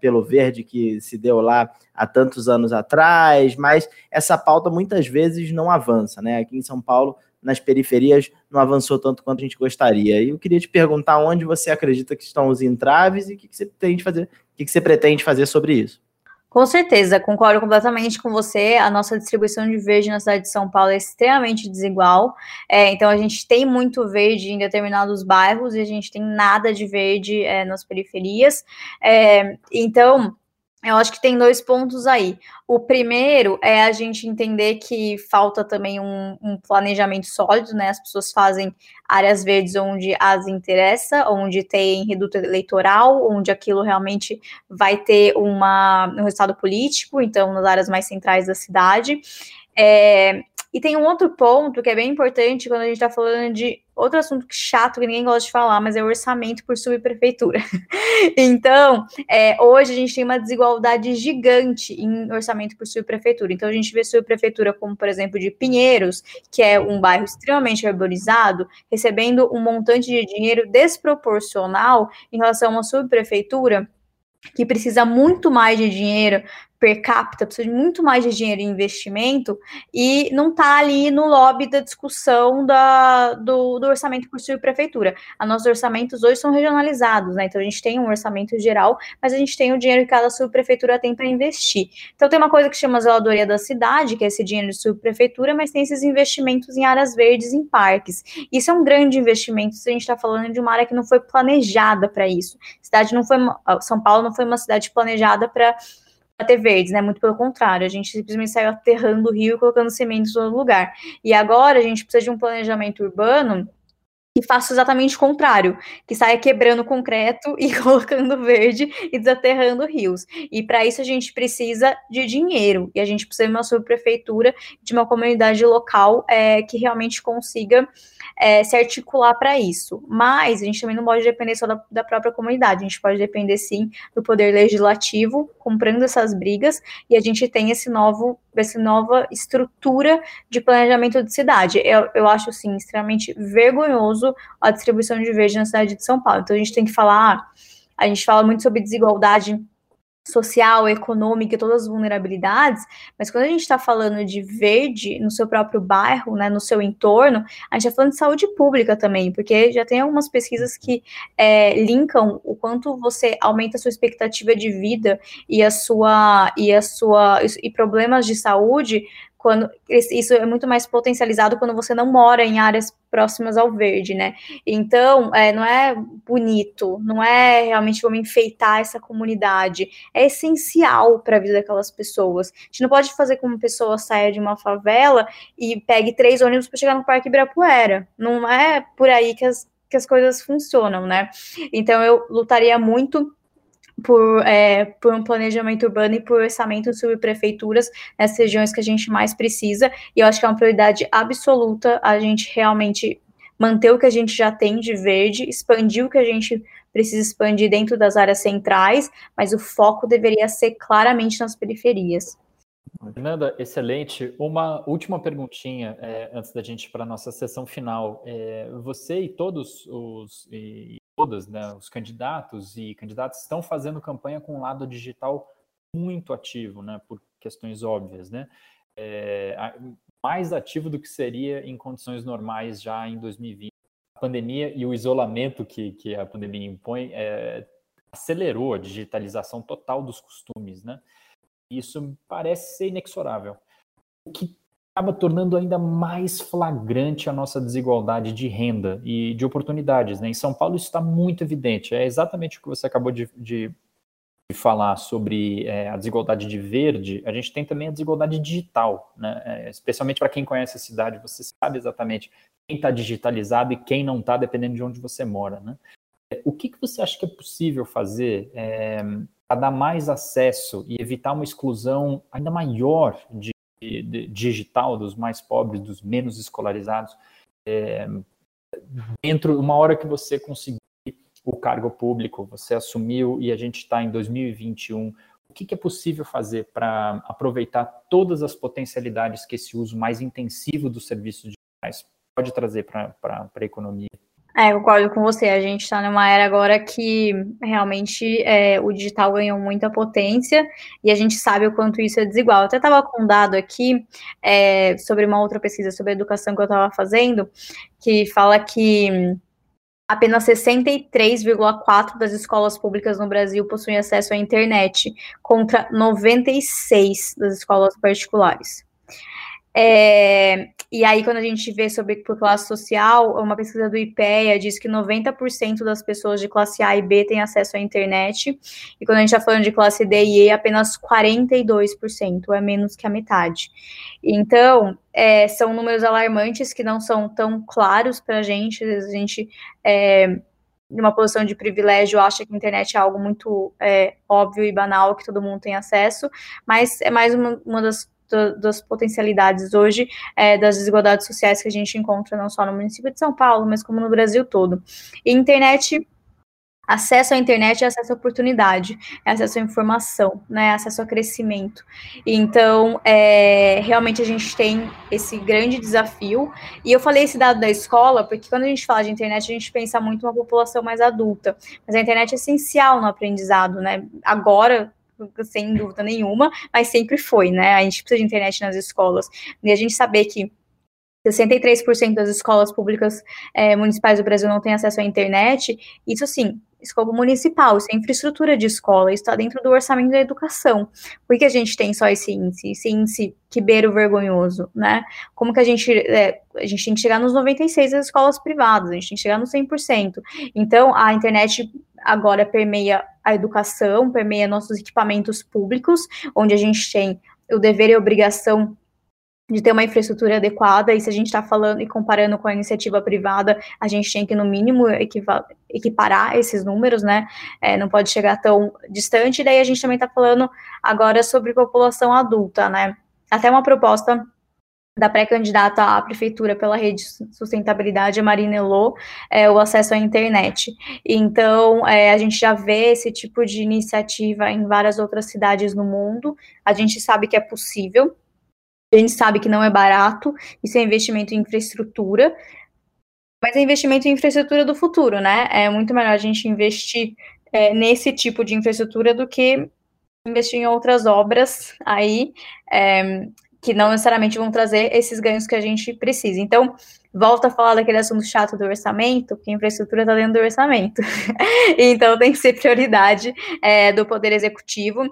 pelo verde que se deu lá há tantos anos atrás, mas essa pauta muitas vezes não avança, né? Aqui em São Paulo, nas periferias, não avançou tanto quanto a gente gostaria. E eu queria te perguntar onde você acredita que estão os entraves e o que você pretende fazer, sobre isso. Com certeza, concordo completamente com você. A nossa distribuição de verde na cidade de São Paulo é extremamente desigual. Então, a gente tem muito verde em determinados bairros e a gente tem nada de verde nas periferias. Então, eu acho que tem dois pontos aí. O primeiro é a gente entender que falta também um planejamento sólido, né? As pessoas fazem áreas verdes onde as interessa, onde tem reduto eleitoral, onde aquilo realmente vai ter um resultado político, então nas áreas mais centrais da cidade. E tem um outro ponto que é bem importante quando a gente está falando de outro assunto chato que ninguém gosta de falar, mas é o orçamento por subprefeitura. Então, hoje a gente tem uma desigualdade gigante em orçamento por subprefeitura. Então, a gente vê subprefeitura como, por exemplo, de Pinheiros, que é um bairro extremamente urbanizado, recebendo um montante de dinheiro desproporcional em relação a uma subprefeitura que precisa muito mais de dinheiro per capita, precisa de muito mais de dinheiro em investimento e não está ali no lobby da discussão do orçamento por subprefeitura. Nossos orçamentos hoje são regionalizados, né? Então a gente tem um orçamento geral, mas a gente tem o dinheiro que cada subprefeitura tem para investir. Então tem uma coisa que chama zeladoria da cidade, que é esse dinheiro de subprefeitura, mas tem esses investimentos em áreas verdes, em parques. Isso é um grande investimento se a gente está falando de uma área que não foi planejada para isso. São Paulo não foi uma cidade planejada para ter verdes, né? Muito pelo contrário, a gente simplesmente saiu aterrando o rio e colocando sementes no lugar. E agora a gente precisa de um planejamento urbano que faça exatamente o contrário, que saia quebrando concreto e colocando verde e desaterrando rios. E para isso a gente precisa de dinheiro, e a gente precisa de uma subprefeitura, de uma comunidade local que realmente consiga se articular para isso. Mas a gente também não pode depender só da própria comunidade, a gente pode depender sim do poder legislativo, comprando essas brigas, e a gente tem essa nova estrutura de planejamento de cidade. Eu acho, assim, extremamente vergonhoso a distribuição de verde na cidade de São Paulo. Então, a gente fala muito sobre desigualdade social, econômica, todas as vulnerabilidades, mas quando a gente está falando de verde no seu próprio bairro, né, no seu entorno, a gente está falando de saúde pública também, porque já tem algumas pesquisas que linkam o quanto você aumenta a sua expectativa de vida e problemas de saúde quando isso é muito mais potencializado quando você não mora em áreas próximas ao verde, né? Então, não é bonito, não é realmente como enfeitar essa comunidade, é essencial para a vida daquelas pessoas. A gente não pode fazer com que uma pessoa saia de uma favela e pegue 3 ônibus para chegar no Parque Ibirapuera. Não é por aí que as coisas funcionam, né? Então, eu lutaria muito por um planejamento urbano e por orçamento sobre prefeituras nessas regiões que a gente mais precisa, e eu acho que é uma prioridade absoluta a gente realmente manter o que a gente já tem de verde, expandir o que a gente precisa expandir dentro das áreas centrais, mas o foco deveria ser claramente nas periferias. Fernanda, excelente. Uma última perguntinha antes da gente ir para a nossa sessão final. Você e todos os... todas, né, os candidatos e candidatas estão fazendo campanha com um lado digital muito ativo, né, por questões óbvias, né, mais ativo do que seria em condições normais já em 2020. A pandemia e o isolamento que a pandemia impõe acelerou a digitalização total dos costumes, né, isso parece ser inexorável, o que acaba tornando ainda mais flagrante a nossa desigualdade de renda e de oportunidades, né? Em São Paulo isso está muito evidente, é exatamente o que você acabou de falar sobre a desigualdade de verde. A gente tem também a desigualdade digital, né? Especialmente para quem conhece a cidade, você sabe exatamente quem está digitalizado e quem não está, dependendo de onde você mora, né? O que você acha que é possível fazer para dar mais acesso e evitar uma exclusão ainda maior de digital dos mais pobres, dos menos escolarizados, dentro, uma hora que você conseguir o cargo público, você assumiu e a gente está em 2021, o que é possível fazer para aproveitar todas as potencialidades que esse uso mais intensivo dos serviços digitais pode trazer para a economia? Eu concordo com você, a gente está numa era agora que realmente o digital ganhou muita potência e a gente sabe o quanto isso é desigual. Eu até estava com um dado aqui sobre uma outra pesquisa sobre educação que eu estava fazendo, que fala que apenas 63,4% das escolas públicas no Brasil possuem acesso à internet, contra 96% das escolas particulares. E aí, quando a gente vê sobre classe social, uma pesquisa do IPEA diz que 90% das pessoas de classe A e B têm acesso à internet, e quando a gente está falando de classe D e E, apenas 42%, é menos que a metade. Então, são números alarmantes que não são tão claros para a gente. Às vezes a gente, numa posição de privilégio, acha que a internet é algo muito óbvio e banal, que todo mundo tem acesso, mas é mais uma das potencialidades hoje, das desigualdades sociais que a gente encontra não só no município de São Paulo, mas como no Brasil todo. E internet, acesso à internet é acesso à oportunidade, é acesso à informação, né, é acesso a crescimento. Então, realmente a gente tem esse grande desafio, e eu falei esse dado da escola, porque quando a gente fala de internet, a gente pensa muito uma população mais adulta, mas a internet é essencial no aprendizado, né, agora, sem dúvida nenhuma, mas sempre foi, né? A gente precisa de internet nas escolas. E a gente saber que 63% das escolas públicas municipais do Brasil não têm acesso à internet, isso assim, escopo municipal, isso é infraestrutura de escola, isso está dentro do orçamento da educação. Por que a gente tem só esse índice que beira o vergonhoso, né? Como que a gente tem que chegar nos 96% das escolas privadas, a gente tem que chegar nos 100%. Então, a internet agora permeia a educação, permeia nossos equipamentos públicos, onde a gente tem o dever e a obrigação de ter uma infraestrutura adequada, e se a gente está falando e comparando com a iniciativa privada, a gente tem que, no mínimo, equiparar esses números, né? Não pode chegar tão distante, e daí a gente também está falando agora sobre população adulta, né? Até uma proposta da pré-candidata à prefeitura pela Rede de Sustentabilidade, Marina Elô, o acesso à internet. Então, a gente já vê esse tipo de iniciativa em várias outras cidades no mundo, a gente sabe que é possível, a gente sabe que não é barato, isso é investimento em infraestrutura, mas é investimento em infraestrutura do futuro, né? É muito melhor a gente investir nesse tipo de infraestrutura do que investir em outras obras aí, que não necessariamente vão trazer esses ganhos que a gente precisa. Então, volta a falar daquele assunto chato do orçamento, porque a infraestrutura está dentro do orçamento. Então, tem que ser prioridade do Poder Executivo,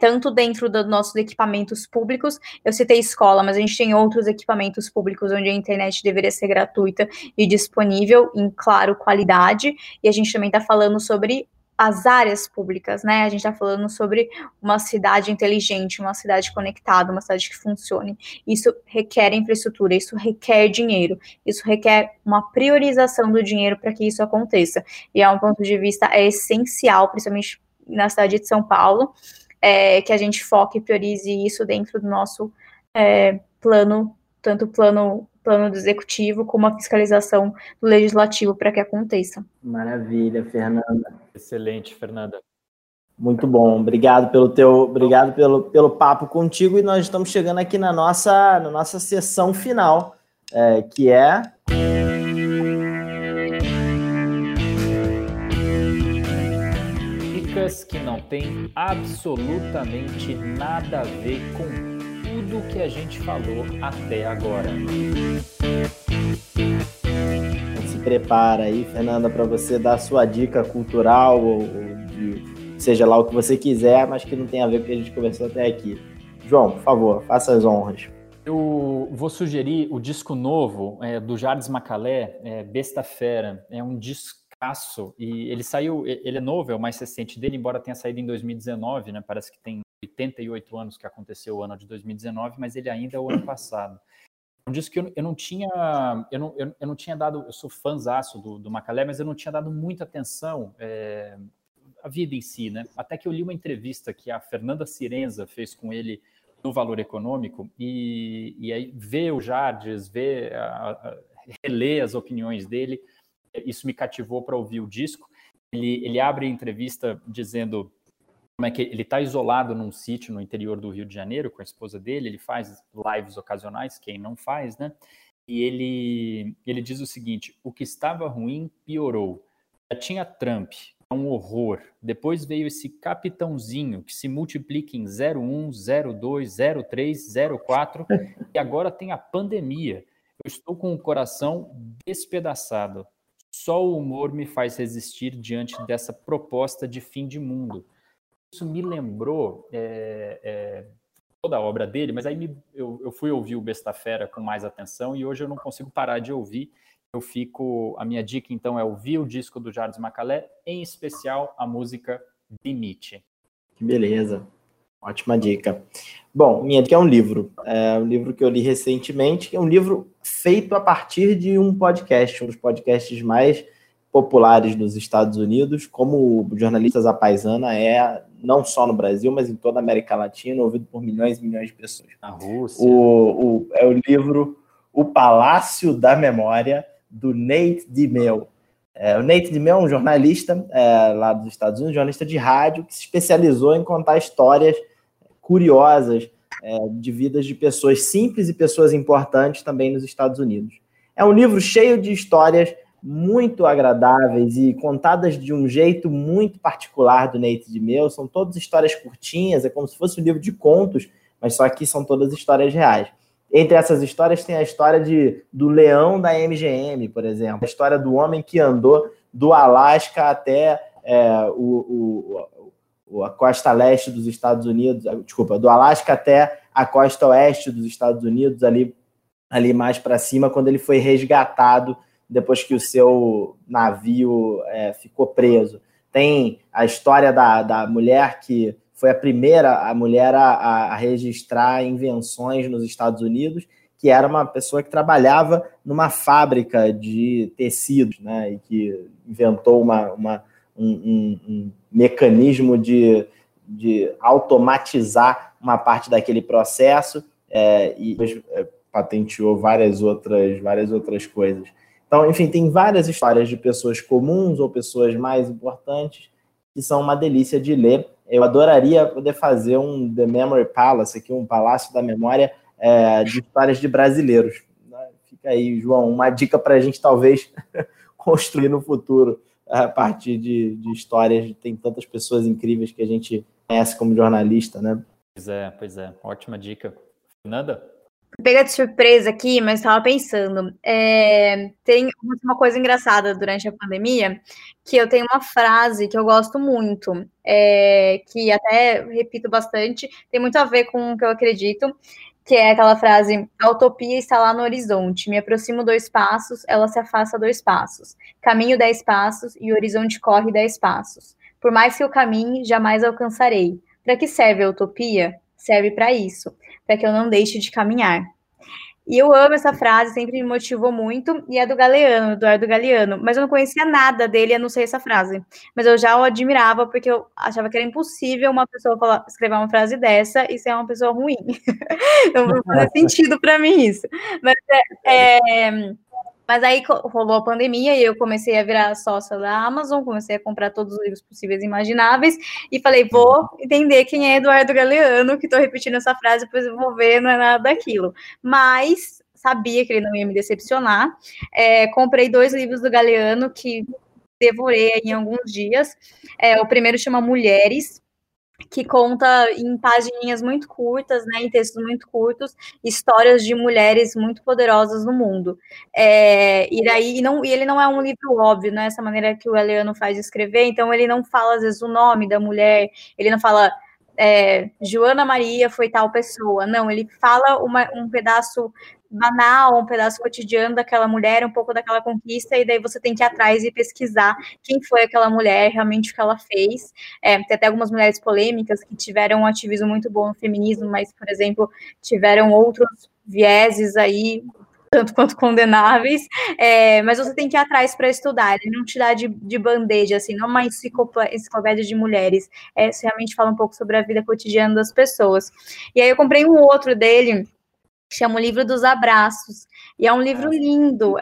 tanto dentro dos nossos equipamentos públicos, eu citei escola, mas a gente tem outros equipamentos públicos onde a internet deveria ser gratuita e disponível, em, claro, qualidade, e a gente também está falando sobre as áreas públicas, né? A gente está falando sobre uma cidade inteligente, uma cidade conectada, uma cidade que funcione. Isso requer infraestrutura, isso requer dinheiro, isso requer uma priorização do dinheiro para que isso aconteça. E é um ponto de vista essencial, principalmente na cidade de São Paulo, que a gente foque e priorize isso dentro do nosso plano, tanto plano do executivo, como a fiscalização do legislativo para que aconteça. Maravilha, Fernanda. Excelente, Fernanda. Muito bom. Obrigado pelo papo contigo, e nós estamos chegando aqui na nossa sessão final, que é dicas que não tem absolutamente nada a ver com tudo que a gente falou até agora. Então, se prepara aí, Fernanda, para você dar a sua dica cultural, ou seja lá o que você quiser, mas que não tem a ver com o que a gente conversou até aqui. João, por favor, faça as honras. Eu vou sugerir o disco novo do Jardim Macalé, Besta Fera. É um discaço, e ele é novo, é o mais recente dele, embora tenha saído em 2019, né? Parece que tem 88 anos que aconteceu o ano de 2019, mas ele ainda é o ano passado. Um disco que eu não tinha dado, eu sou fãzaço do Macalé, mas eu não tinha dado muita atenção à vida em si, né? Até que eu li uma entrevista que a Fernanda Sirenza fez com ele no Valor Econômico, e aí ver o Jardes, reler as opiniões dele, isso me cativou para ouvir o disco. Ele abre a entrevista dizendo como é que ele está isolado num sítio no interior do Rio de Janeiro com a esposa dele. Ele faz lives ocasionais, quem não faz, né? E ele diz o seguinte: o que estava ruim piorou. Já tinha Trump, um horror. Depois veio esse capitãozinho que se multiplica em 01, 02, 03, 04, e agora tem a pandemia. Eu estou com o coração despedaçado. Só o humor me faz resistir diante dessa proposta de fim de mundo. Isso me lembrou toda a obra dele, mas aí eu fui ouvir o Besta Fera com mais atenção, e hoje eu não consigo parar de ouvir. A minha dica, então, é ouvir o disco do Jardim Macalé, em especial a música Limite. Que beleza, ótima dica. Bom, minha dica é um livro que eu li recentemente, que é um livro feito a partir de um podcast, um dos podcasts mais populares dos Estados Unidos, como Jornalistas à Paisana não só no Brasil, mas em toda a América Latina, ouvido por milhões e milhões de pessoas. Na Rússia. É o livro O Palácio da Memória, do Nate DiMeo. O Nate DiMeo é um jornalista lá dos Estados Unidos, jornalista de rádio, que se especializou em contar histórias curiosas de vidas de pessoas simples e pessoas importantes também nos Estados Unidos. É um livro cheio de histórias muito agradáveis e contadas de um jeito muito particular do Nate DiMeo. São todas histórias curtinhas, é como se fosse um livro de contos, mas só que são todas histórias reais. Entre essas histórias tem a história do leão da MGM, por exemplo, a história do homem que andou do Alasca até a costa leste dos Estados Unidos, do Alasca até a costa oeste dos Estados Unidos, ali mais para cima, quando ele foi resgatado depois que o seu navio ficou preso. Tem a história da mulher que foi a primeira mulher a registrar invenções nos Estados Unidos, que era uma pessoa que trabalhava numa fábrica de tecidos, né, e que inventou um mecanismo de automatizar uma parte daquele processo, e depois patenteou várias outras coisas. Então, enfim, tem várias histórias de pessoas comuns ou pessoas mais importantes que são uma delícia de ler. Eu adoraria poder fazer um The Memory Palace, aqui um Palácio da Memória de histórias de brasileiros. Fica aí, João, uma dica para a gente talvez construir no futuro a partir de histórias. Tem tantas pessoas incríveis que a gente conhece como jornalista, né? Pois é, ótima dica. Fernanda? pega de surpresa aqui, mas estava pensando, tem uma coisa engraçada durante a pandemia, que eu tenho uma frase que eu gosto muito, que até repito bastante, tem muito a ver com o que eu acredito, que é aquela frase, a utopia está lá no horizonte, me aproximo 2 passos, ela se afasta 2 passos, caminho 10 passos e o horizonte corre 10 passos, por mais que eu caminhe, jamais alcançarei, para que serve a utopia? Serve para isso, para que eu não deixe de caminhar. E eu amo essa frase, sempre me motivou muito, e é do Galeano, Eduardo Galeano, mas eu não conhecia nada dele, eu não sei essa frase, mas eu já o admirava, porque eu achava que era impossível uma pessoa falar, escrever uma frase dessa e ser uma pessoa ruim. Não faz sentido para mim isso. Mas aí rolou a pandemia e eu comecei a virar sócia da Amazon, comecei a comprar todos os livros possíveis e imagináveis e falei, vou entender quem é Eduardo Galeano, que estou repetindo essa frase, depois eu vou ver, não é nada daquilo. Mas sabia que ele não ia me decepcionar. Comprei 2 livros do Galeano que devorei em alguns dias. O primeiro chama Mulheres, que conta em pagininhas muito curtas, né, em textos muito curtos, histórias de mulheres muito poderosas no mundo. E ele não é um livro óbvio, né, essa maneira que o Galeano faz de escrever, então ele não fala, às vezes, o nome da mulher, ele não fala Joana Maria foi tal pessoa, não, ele fala um pedaço banal, um pedaço cotidiano daquela mulher, um pouco daquela conquista, e daí você tem que ir atrás e pesquisar quem foi aquela mulher, realmente o que ela fez. Tem até algumas mulheres polêmicas que tiveram um ativismo muito bom no feminismo, mas, por exemplo, tiveram outros vieses aí, tanto quanto condenáveis, mas você tem que ir atrás para estudar, ele não te dá de bandeja, assim, não é uma enciclopédia de mulheres, isso realmente fala um pouco sobre a vida cotidiana das pessoas. E aí eu comprei um outro dele, chama O Livro dos Abraços, e é um livro lindo,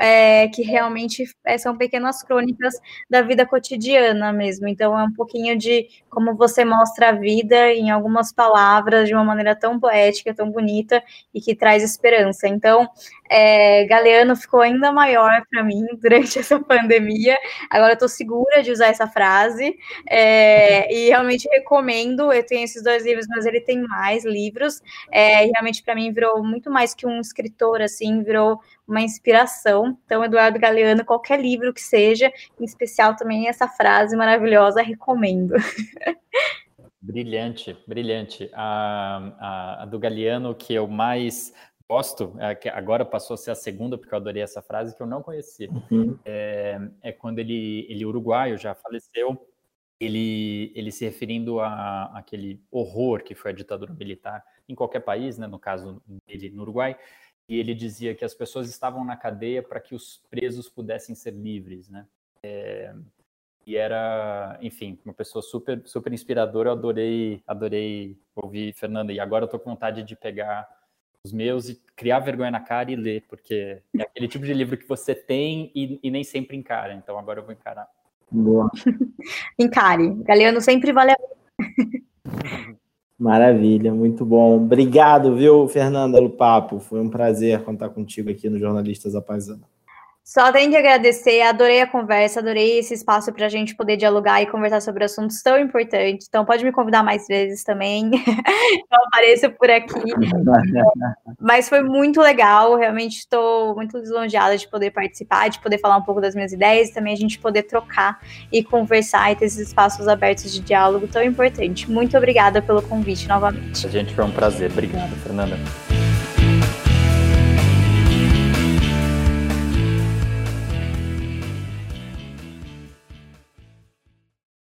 que realmente são pequenas crônicas da vida cotidiana mesmo, então é um pouquinho de como você mostra a vida em algumas palavras de uma maneira tão poética, tão bonita, e que traz esperança. Então, Galeano ficou ainda maior para mim durante essa pandemia, agora eu tô segura de usar essa frase, e realmente recomendo, eu tenho esses 2 livros, mas ele tem mais livros, e realmente para mim virou muito mais que um escritor, assim, virou uma inspiração. Então, Eduardo Galeano, qualquer livro que seja, em especial também essa frase maravilhosa, recomendo. Brilhante, brilhante. A do Galeano que eu mais gosto, que agora passou a ser a segunda, porque eu adorei essa frase, que eu não conhecia. Uhum. Quando ele uruguaio, já faleceu, ele se referindo àquele horror que foi a ditadura militar em qualquer país, né, no caso dele no Uruguai, e ele dizia que as pessoas estavam na cadeia para que os presos pudessem ser livres, né? E era, enfim, uma pessoa super, super inspiradora. Eu adorei ouvir, Fernanda, e agora eu tô com vontade de pegar os meus e criar vergonha na cara e ler, porque é aquele tipo de livro que você tem e nem sempre encara, então agora eu vou encarar. Boa. Encare, Galeano sempre vale a pena. Maravilha, muito bom. Obrigado, viu, Fernanda, pelo papo. Foi um prazer contar contigo aqui no Jornalistas à Paisana. Só tenho que agradecer, adorei a conversa, adorei esse espaço para a gente poder dialogar e conversar sobre assuntos tão importantes. Então, pode me convidar mais vezes também, eu apareço por aqui. Mas foi muito legal, realmente estou muito lisonjeada de poder participar, de poder falar um pouco das minhas ideias, também a gente poder trocar e conversar e ter esses espaços abertos de diálogo tão importante. Muito obrigada pelo convite novamente. Gente, foi um prazer. Obrigado, Fernanda.